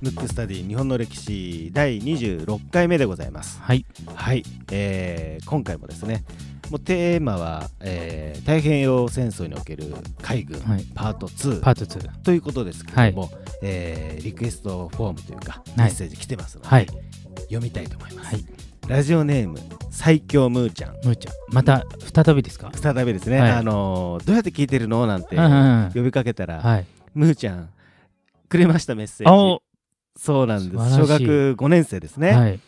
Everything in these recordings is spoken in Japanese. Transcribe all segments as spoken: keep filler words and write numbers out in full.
ヌックスタディ日本の歴史だいにじゅうろっかいめでございます。はい、はい。えー、今回もですね、もうテーマは、えー、太平洋戦争における海軍、はい、パートツーパートツーということですけれども、はい。えー、リクエストフォームというかメッセージ来てますので、はい、読みたいと思います。はい。ラジオネーム最強ムーちゃん、ムーちゃんまた再びですか。再びですね、はい。あのー、どうやって聞いてるのなんて呼びかけたら、はい、ムーちゃんくれましたメッセージ。お、そうなんです。小学ごねんせいですね、はい。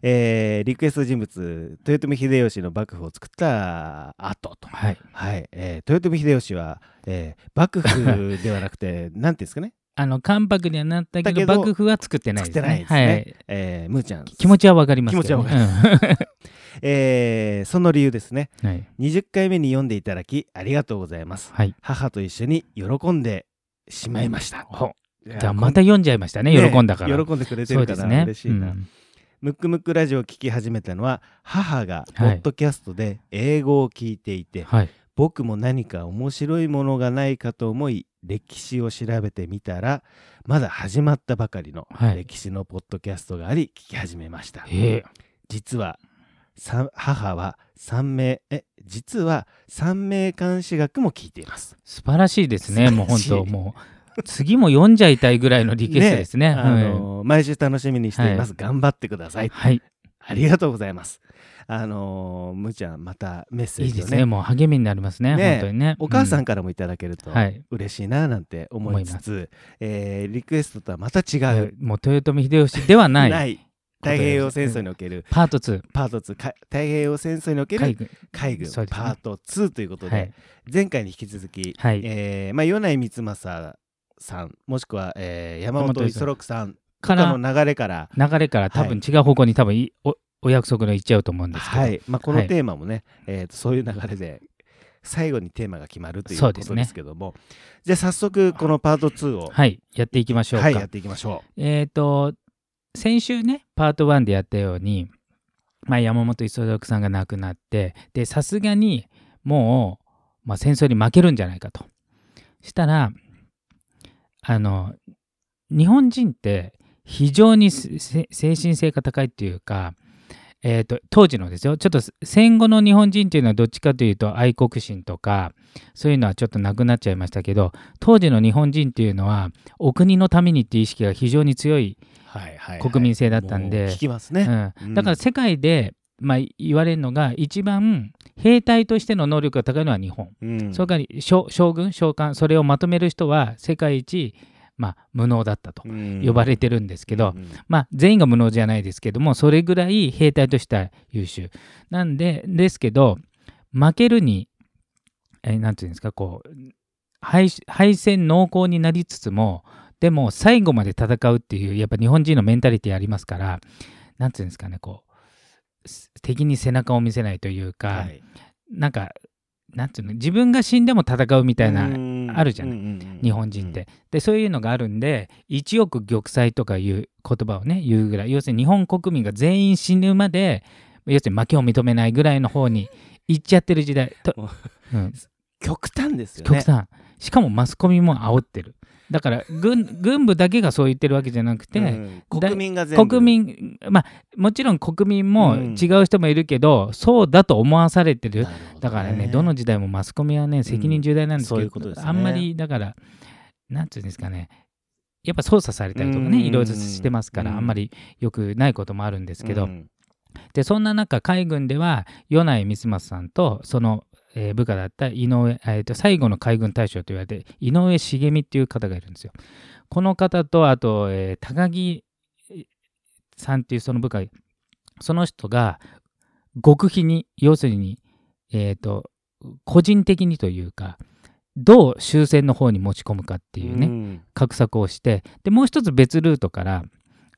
えー、リクエスト人物、豊臣秀吉の幕府を作った後と、はい、はい。えー、豊臣秀吉は、えー、幕府ではなくてなんていうんですかね、あの関白にはなったけ ど, けど幕府は作ってないですね。はい。えー、むーちゃん気持ちはわかりますけど、ね、気持ちはわかります。えー、その理由ですね、はい。にじゅっかいめに読んでいただきありがとうございます、はい。母と一緒に喜んでしまいました。じゃあまた読んじゃいました ね, ね喜んだから喜んでくれてるからね、嬉しいな、うん。ムックムックラジオを聞き始めたのは母がポッドキャストで英語を聞いていて、はい、僕も何か面白いものがないかと思い歴史を調べてみたら、まだ始まったばかりの歴史のポッドキャストがあり聞き始めました、はい。実は母は三名え実は三名監視学も聞いています。素晴らしいですね。もう本当もう次も読んじゃいたいぐらいのリクエストです ね, ね、あのー、うん、毎週楽しみにしています、はい、頑張ってください、はい、ありがとうございます。あのー、むーちゃんまたメッセージをね、いいですね、もう励みになります ね, ね, 本当にね、お母さんからもいただけると嬉しいななんて思いつつ、はい。えー、リクエストとはまた違う、もう豊臣秀吉ではない, ない太平洋戦争におけるパートツーパートツー太平洋戦争における海軍、海軍、ね、パートツーということで、はい、前回に引き続き、はい。えーまあ、米内光政さんもしくは、えー、山本五十六さんからの流れから流れから多分違う方向に多分、はい、お, お約束のいっちゃうと思うんですけど、はい。まあ、このテーマもね、はい、えー、とそういう流れで最後にテーマが決まるということですけども、ね、じゃあ早速このパートツーを、はい、やっていきましょうか。はい、やっていきましょう。えっ、ー、と先週ねパートワンでやったように、まあ、山本五十六さんが亡くなって、でさすがにもう、まあ、戦争に負けるんじゃないかとしたら、あの日本人って非常に精神性が高いっていうか、えー、と当時のですよ、ちょっと戦後の日本人っていうのはどっちかというと愛国心とかそういうのはちょっとなくなっちゃいましたけど、当時の日本人っていうのはお国のためにっていう意識が非常に強い国民性だったんで、はいはいはい、聞きますね、うん、だから世界で、まあ、言われるのが一番兵隊としての能力が高いのは日本、うん、それから将軍将官それをまとめる人は世界一、まあ、無能だったと呼ばれてるんですけど、うん、まあ、全員が無能じゃないですけども、それぐらい兵隊としては優秀なんでですけど、負けるに、えー、なんていうんですか、こう 敗, 敗戦濃厚になりつつも、でも最後まで戦うっていうやっぱ日本人のメンタリティありますから、なんていうんですかね、こう敵に背中を見せないというか、はい、なんかなんていうの、自分が死んでも戦うみたいなあるじゃない、日本人って。でそういうのがあるんで、いちおく玉砕とかいう言葉をね言うぐらい、要するに日本国民が全員死ぬまで、要するに負けを認めないぐらいの方に行っちゃってる時代と、うん、極端ですよね。極端、しかもマスコミも煽ってる。だから 軍, 軍部だけがそう言ってるわけじゃなくて、うん、国民が全部国民、まあ、もちろん国民も違う人もいるけど、うん、そうだと思わされてる。だからね、どの時代もマスコミはね責任重大なんですけど、うん、そういうことですね、あんまりだからなんていうんですかね、やっぱ操作されたりとかね、いろいろしてますから、あんまり良くないこともあるんですけど、うん、でそんな中海軍では米内光政さんとそのえー、部下だった井上、えー、と最後の海軍大将と言われて井上茂美っていう方がいるんですよ。この方とあと、えー、高木さんっていうその部下、その人が極秘に、要するに、えー、と個人的にというか、どう終戦の方に持ち込むかっていうね、うん、画策をして、でもう一つ別ルートから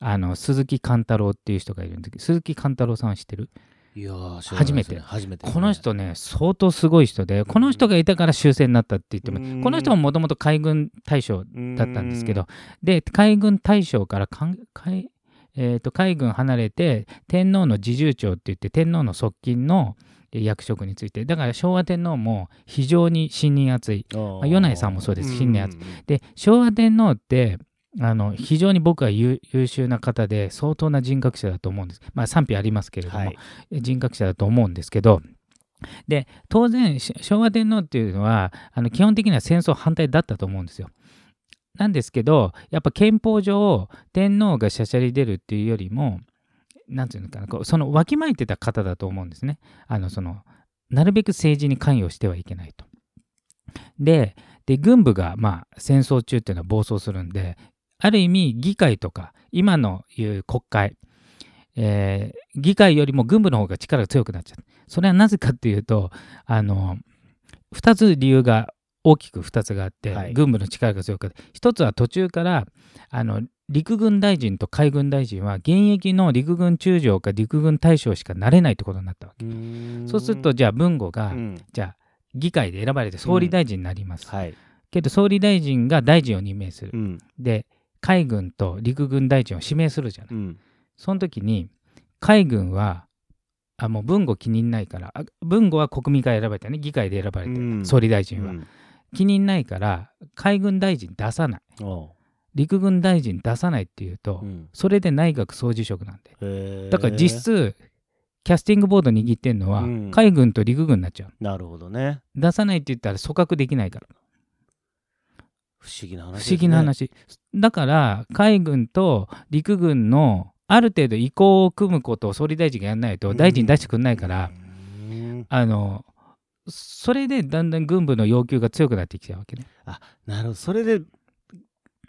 あの鈴木貫太郎っていう人がいるんですけど、鈴木貫太郎さんは知ってる？いやね、初めて、初めて、ね、この人ね相当すごい人で、この人がいたから終戦になったって言っても、この人ももともと海軍大将だったんですけど、で海軍大将からかんかい、えー、と海軍離れて天皇の侍従長って言って、天皇の側近の、役職について。だから昭和天皇も非常に信任厚い、まあ、米内さんもそうです。信任厚いで、昭和天皇ってあの非常に僕は 優, 優秀な方で相当な人格者だと思うんです。まあ賛否ありますけれども、はい、人格者だと思うんですけど、で当然昭和天皇っていうのはあの基本的には戦争反対だったと思うんですよ。なんですけどやっぱ憲法上天皇がしゃしゃり出るっていうよりもなんていうのかな、こうそのわきまえてた方だと思うんですね。あのそのなるべく政治に関与してはいけないと。で, で軍部が、まあ、戦争中っていうのは暴走するんで、ある意味議会とか今のいう国会、えー、議会よりも軍部の方が力が強くなっちゃう。それはなぜかっていうとあのふたつ理由が大きくふたつがあって、はい、軍部の力が強くなって、ひとつは途中からあの陸軍大臣と海軍大臣は現役の陸軍中将か陸軍大将しかなれないってことになったわけ。そうするとじゃあ文吾が、うん、じゃあ議会で選ばれて総理大臣になります、うんはい、けど総理大臣が大臣を任命する、うん、で海軍と陸軍大臣を指名するじゃない、うん、その時に海軍はあもう文吾気に入んないから、文吾は国民から選ばれたね、議会で選ばれて、うん、総理大臣は、うん、気に入んないから海軍大臣出さない、陸軍大臣出さないっていうと、うん、それで内閣総辞職なんで、だから実質キャスティングボード握ってんのは、うん、海軍と陸軍になっちゃう。なるほどね。出さないって言ったら組閣できないから。不思議な話ですね。不思議な話だから、海軍と陸軍のある程度意向を組むことを総理大臣がやらないと大臣出してくんないから、うん、あのそれでだんだん軍部の要求が強くなってきちゃうわけね。あ、なるほど。それで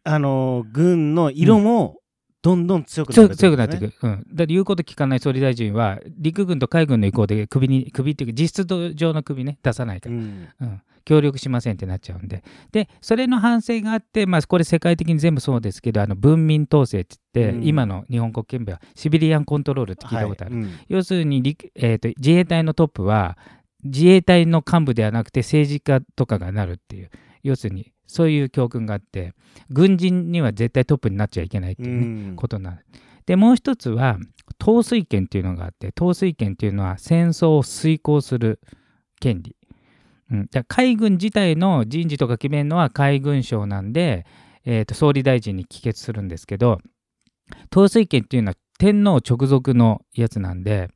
あの軍の色もどんどん強くなってくる、ねうん、強くなってくる、うん、だから言うこと聞かない総理大臣は陸軍と海軍の意向で首に首っていうか実質上の首ね出さないから、うんうん、協力しませんってなっちゃうんで、でそれの反省があって、まあ、これ世界的に全部そうですけど、あの文民統制って言って、うん、今の日本国憲法はシビリアンコントロールって聞いたことある、はいうん、要するに、えーと、自衛隊のトップは自衛隊の幹部ではなくて政治家とかがなるっていう、要するにそういう教訓があって、軍人には絶対トップになっちゃいけないっていう、ねうん、ことになる。でもう一つは統帥権っていうのがあって、統帥権っていうのは戦争を遂行する権利、うん、じゃあ海軍自体の人事とか決めるのは海軍省なんで、えー、と総理大臣に帰結するんですけど、統帥権っていうのは天皇直属のやつなんで、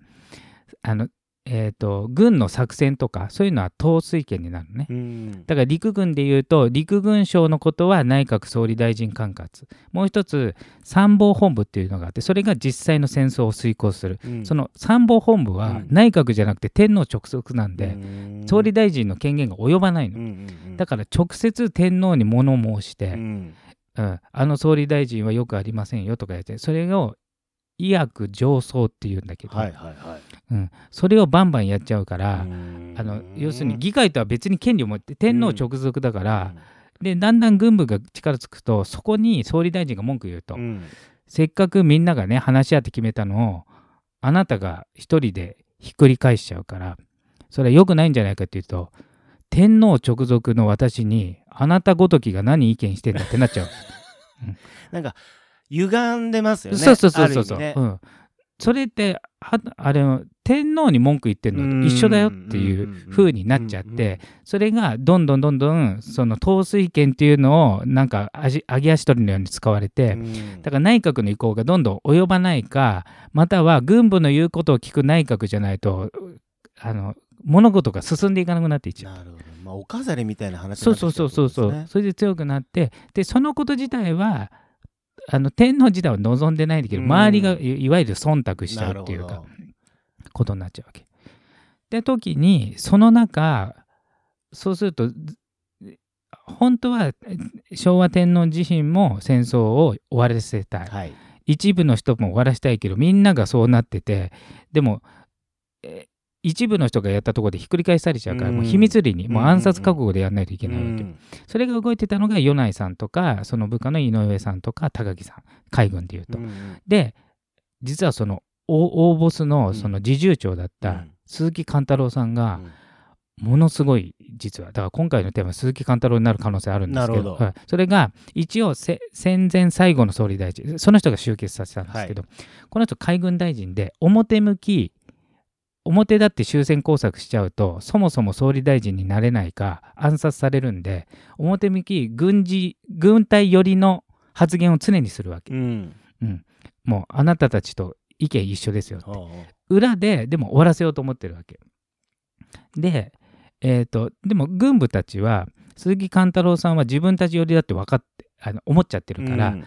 あのえー、と軍の作戦とかそういうのは統帥権になるね、うん、だから陸軍でいうと陸軍省のことは内閣総理大臣管轄、もう一つ参謀本部っていうのがあって、それが実際の戦争を遂行する、うん、その参謀本部は内閣じゃなくて天皇直属なんで、うん、総理大臣の権限が及ばないの、うんうんうん、だから直接天皇に物申して、うんうん、あの総理大臣はよくありませんよとか言って、それを医薬上層っていうんだけど、はいはいはいうん、それをバンバンやっちゃうから、あの要するに議会とは別に権利を持って天皇直属だから、うん、でだんだん軍部が力つくとそこに総理大臣が文句言うと、うん、せっかくみんながね話し合って決めたのをあなたが一人でひっくり返しちゃうから、それは良くないんじゃないかっていうと、天皇直属の私にあなたごときが何意見してんだってなっちゃう、うん、なんか歪んでますよね。そうそうそうそうそう、ねうん、それってはあれ天皇に文句言ってるのと一緒だよっていう風になっちゃって、それがどんどんどんどんその統帥権っていうのをなんか揚げ足取りのように使われて、だから内閣の意向がどんどん及ばないか、または軍部の言うことを聞く内閣じゃないとあの物事が進んでいかなくなっていっちゃう。なるほど、まあ、お飾りみたいな話になってきたってことですね。そうそうそうそう、それで強くなって、でそのこと自体はあの天皇自体は望んでないんだけど、周りが い, いわゆる忖度しちゃうっていうかことになっちゃうわけで、時にその中そうすると本当は昭和天皇自身も戦争を終わらせたい、はい、一部の人も終わらせたいけどみんながそうなってて、でもえ一部の人がやったところでひっくり返されちゃうから、もう秘密裏にもう暗殺覚悟でやらないといけないわけ。それが動いてたのが米内さんとかその部下の井上さんとか高木さん、海軍でいうと。で実はその大ボスのその侍従長だった鈴木貫太郎さんがものすごい、実はだから今回のテーマは鈴木貫太郎になる可能性あるんですけ ど, ど、はい、それが一応戦前最後の総理大臣、その人が集結させたんですけど、はい、この人海軍大臣で表向き表だって終戦工作しちゃうとそもそも総理大臣になれないか暗殺されるんで、表向き軍事軍隊寄りの発言を常にするわけ、うんうん、もうあなたたちと意見一緒ですよって、はあ、裏ででも終わらせようと思ってるわけで、えーと、でも軍部たちは鈴木貫太郎さんは自分たち寄りだって分かってあの思っちゃってるから、うん、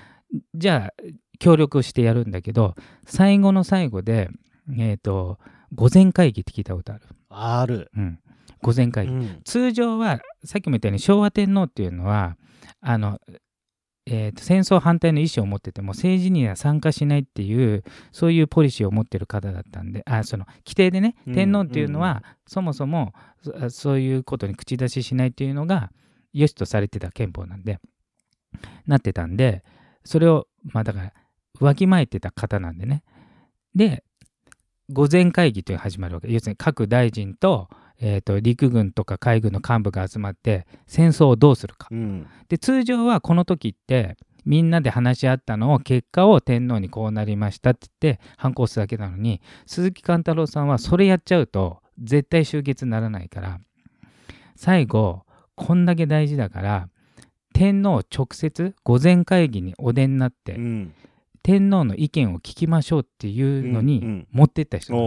じゃあ協力してやるんだけど、最後の最後でえーと御前会議って聞いたことある？ある、うん、御前会議、うん、通常はさっきも言ったように昭和天皇っていうのはあの、えー、と戦争反対の意思を持ってても政治には参加しないっていうそういうポリシーを持ってる方だったんで、あその規定でね、天皇っていうのは、うん、そもそも そ, そういうことに口出ししないっていうのが良しとされてた憲法なんでなってたんで、それをまあだからわきまえてた方なんでね。で御前会議というのが始まるわけ。要するに各大臣 と,、えー、と陸軍とか海軍の幹部が集まって戦争をどうするか、うん、で通常はこの時ってみんなで話し合ったのを結果を天皇にこうなりましたって言って反抗するだけなのに、鈴木貫太郎さんはそれやっちゃうと絶対終結にならないから、最後こんだけ大事だから天皇直接御前会議にお出になって、うん天皇の意見を聞きましょうっていうのに持ってった人だ、うん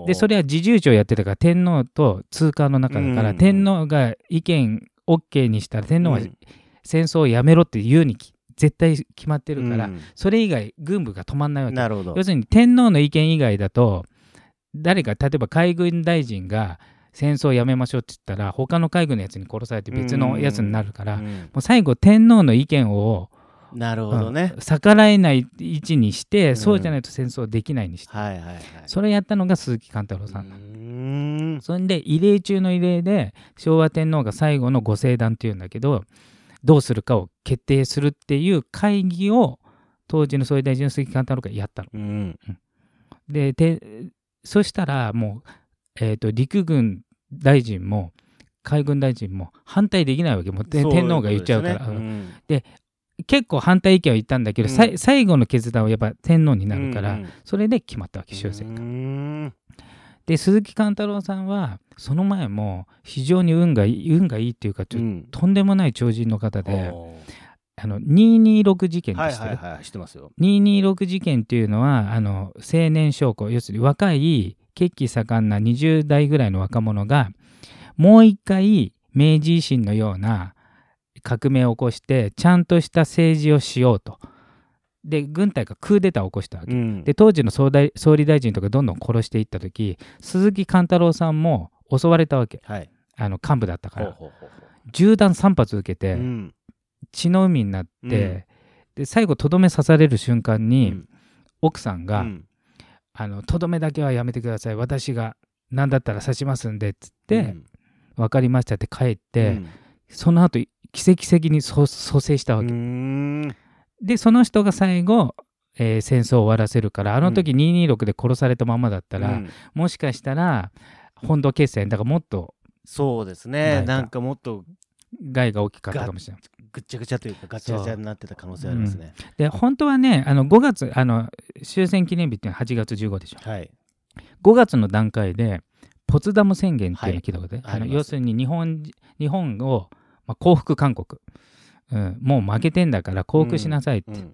うん、でそれは侍従長やってたから天皇と通過の中だから、うん、天皇が意見 OK にしたら天皇は戦争をやめろっていうに絶対決まってるから、うん、それ以外軍部が止まんないわけ。なるほど。要するに天皇の意見以外だと誰か例えば海軍大臣が戦争をやめましょうって言ったら他の海軍のやつに殺されて別のやつになるから、うんうん、もう最後天皇の意見をなるほどね、うん、逆らえない位置にして、うん、そうじゃないと戦争できないにして、はいはいはい、それやったのが鈴木貫太郎さんなんだ。それで異例中の異例で昭和天皇が最後の御聖談っていうんだけどどうするかを決定するっていう会議を当時の総理大臣の鈴木貫太郎がやったの、うんうん、で, でそしたらもう、えーと、陸軍大臣も海軍大臣も反対できないわけ。もう天皇が言っちゃうから。そういうことですね。うん、で結構反対意見を言ったんだけど、うん、さ最後の決断はやっぱ天皇になるから、うんうん、それで決まったわけ終戦が。うーんで鈴木貫太郎さんはその前も非常に運がいい運がいいっていうかちょっと、うん、とんでもない超人の方で、あのにーにーろく事件でした、はいはいはい、知ってますよ。にーにーろく事件っていうのはあの青年将校、要するに若い血気盛んなにじゅう代ぐらいの若者がもう一回明治維新のような革命を起こしてちゃんとした政治をしようと。で軍隊がクーデターを起こしたわけ、うん、で当時の 総, 大総理大臣とかどんどん殺していった時鈴木貫太郎さんも襲われたわけ、はい、あの幹部だったから。ほうほうほう銃弾さん発受けて、うん、血の海になって、うん、で最後とどめ刺される瞬間に、うん、奥さんが、うん、あのとどめだけはやめてください、私が何だったら刺しますんでっつって、うん、分かりましたって帰って、うん、その後奇跡的に蘇生したわけ。うーんでその人が最後、えー、戦争を終わらせるから、あの時にーにーろくで殺されたままだったら、うん、もしかしたら本土決戦だからもっとそうですね、なんかもっと害が大きかったかもしれない。ぐっちゃぐちゃというかガチャガチャになってた可能性ありますね、うん、で本当はねあのごがつあの終戦記念日っていうのははちがつじゅうごにちでしょ、はい、ごがつの段階でポツダム宣言っていうのを聞いたことで、はい、あの要するに日本、日本をまあ、降伏勧告、うん、もう負けてんだから降伏しなさいって、うん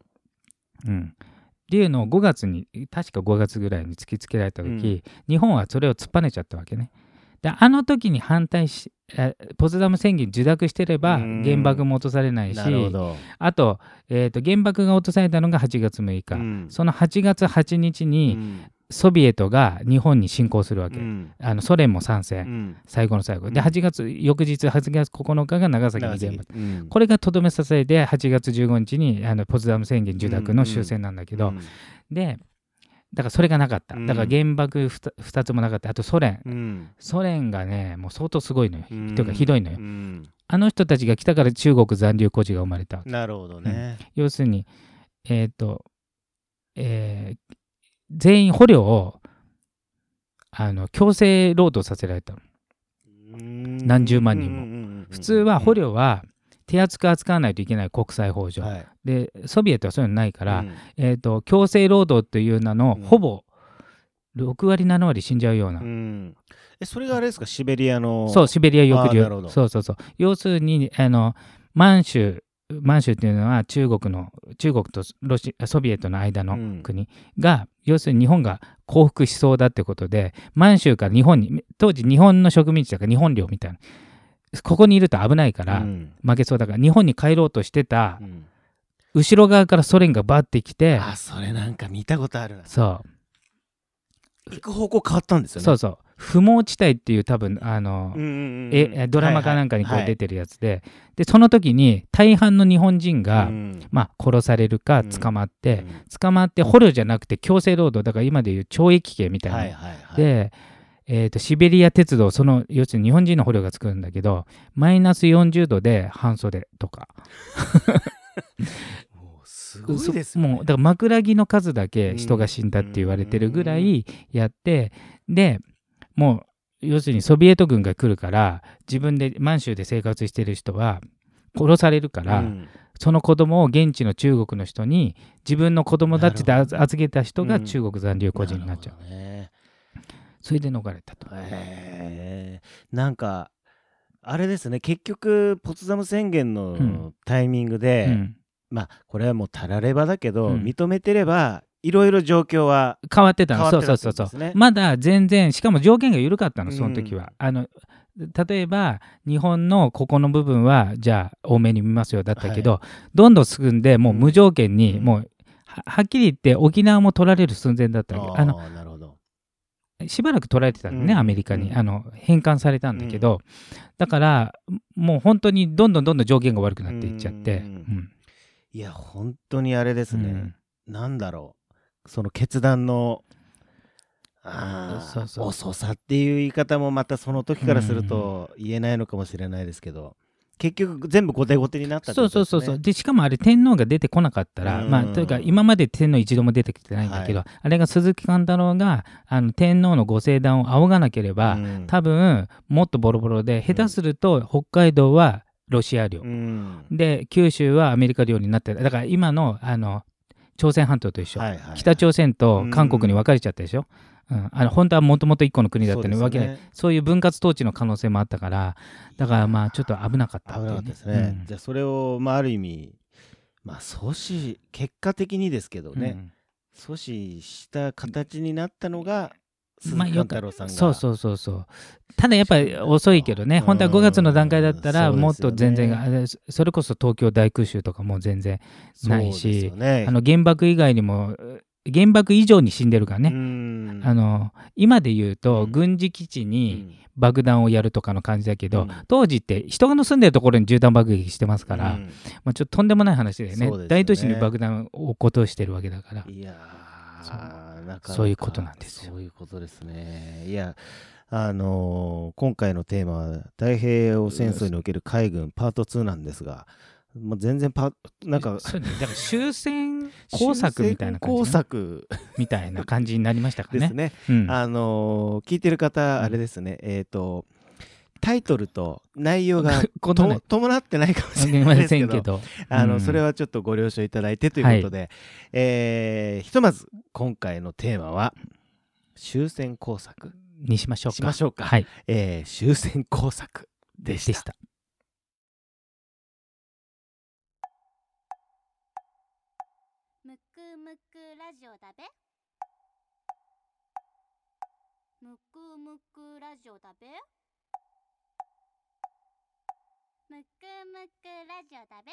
うん、っていうのをごがつに確かごがつぐらいに突きつけられた時、うん、日本はそれを突っぱねちゃったわけね。であの時に反対しポツダム宣言受諾してれば原爆も落とされないし、うん、あ と,、えー、と原爆が落とされたのがはちがつむいか、うん、そのはちがつはちにちに、うんソビエトが日本に侵攻するわけ、うん、あのソ連も参戦、うん、最後の最後ではちがつ翌日はちがつここのかが長崎に原爆、うん、これがとどめさせではちがつじゅうごにちにあのポツダム宣言受諾の終戦なんだけど、うんうん、でだからそれがなかった、うん、だから原爆 2, 2つもなかった。あとソ連、うん、ソ連がねもう相当すごいのよ、うん、というかひどいのよ、うん、あの人たちが来たから中国残留孤児が生まれたわけ。なるほどね、うん、要するにえっ、ー、とえー全員捕虜をあの強制労働させられたの。何十万人も。普通は捕虜は手厚く扱わないといけない国際法上、はい、でソビエトはそういうのないから、うんえーと、強制労働という名のほぼろくわりななわり死んじゃうような、うん、えそれがあれですか、シベリアの、そうシベリア抑留、そうそうそう、要するにあの満州満州っていうのは中国の中国とロシソビエトの間の国が、うん、要するに日本が降伏しそうだってことで満州から日本に、当時日本の植民地だから日本領みたいな、ここにいると危ないから、うん、負けそうだから日本に帰ろうとしてた、うん、後ろ側からソ連がバッてきて、あそれなんか見たことあるな、そう行く方向変わったんですよね。そうそう、不毛地帯っていう多分あの、うんうんうん、えドラマかなんかにこう出てるやつで、はいはいはい、でその時に大半の日本人が、うんまあ、殺されるか捕まって、うん、捕まって捕虜じゃなくて強制労働だから今でいう懲役刑みたいな、はいはいはい、で、えーと、シベリア鉄道、その要するに日本人の捕虜が作るんだけどマイナスよんじゅうどで半袖とかすごいですね、もうだから枕木の数だけ人が死んだって言われてるぐらいやって、うん、でもう要するにソビエト軍が来るから自分で満州で生活してる人は殺されるから、うん、その子供を現地の中国の人に自分の子供だって預けた人が中国残留孤児になっちゃう、うんね、それで逃れたと。へー、なんかあれですね、結局ポツダム宣言のタイミングで、うんうんまあ、これはもうたらればだけど、うん、認めてればいろいろ状況は変わってたの、ね、そうそうそうそう、まだ全然、しかも条件が緩かったのその時は、うん、あの例えば日本のここの部分はじゃあ多めに見ますよだったけど、はい、どんどん進んでもう無条件に、うん、もう は, はっきり言って沖縄も取られる寸前だったわけ、あのなるほど、しばらく取られてたんだね、うん、アメリカにあの返還されたんだけど、うん、だからもう本当にどんどんどんどん条件が悪くなっていっちゃって、うんうんいや本当にあれですね、うん、なんだろう、その決断のあそうそう遅さっていう言い方もまたその時からすると言えないのかもしれないですけど、うん、結局全部後手後手になったってことですね。そうそうそうそうで、しかもあれ天皇が出てこなかったら、うんまあ、というか今まで天皇一度も出てきてないんだけど、はい、あれが鈴木貫太郎があの天皇のご聖断を仰がなければ、うん、多分もっとボロボロで、下手すると北海道はロシア領、うん、で九州はアメリカ領になって、だから今 の, あの朝鮮半島と一緒、はいはいはい、北朝鮮と韓国に分かれちゃったでしょ、うんうん、あの本当はもともと一個の国だったのに分けない、そうですね、そういう分割統治の可能性もあったから、だからまあちょっと危なかったっていう、ね、危なかったですね、うん、じゃあそれを、まあ、ある意味、まあ、阻止、結果的にですけどね、うん、阻止した形になったのが鈴木貫太郎さんが、まあ、そうそうそうそう、ただやっぱり遅いけどね、本当はごがつの段階だったらもっと全然、うん そ, ね、それこそ東京大空襲とかも全然ないし、ね、あの原爆以外にも原爆以上に死んでるからね、うんあの今で言うと軍事基地に爆弾をやるとかの感じだけど、うん、当時って人の住んでるところに絨毯爆撃してますから、うんまあ、ちょっととんでもない話だよ ね, ね大都市に爆弾を落としてるわけだから、いやあなかなかそういうことなんですよ。そういうことですね。いや、あのー、今回のテーマは太平洋戦争における海軍パートツーなんですが、まあ、全然パなんかそう、ね、だから終戦工作みたいな感じ、ね、工作みたいな感じになりましたかね。ですね、うんあのー、聞いてる方あれですね、うん、えっ、ー、とタイトルと内容がと伴ってないかもしれないですけど、けどあの、うん、それはちょっとご了承いただいてということで、はいえー、ひとまず今回のテーマは終戦工作にしましょうか、しましょうか、はいえー、終戦工作でした。でしたむくむくラジオだべむくむくラジオだべむくむくラジオだべ。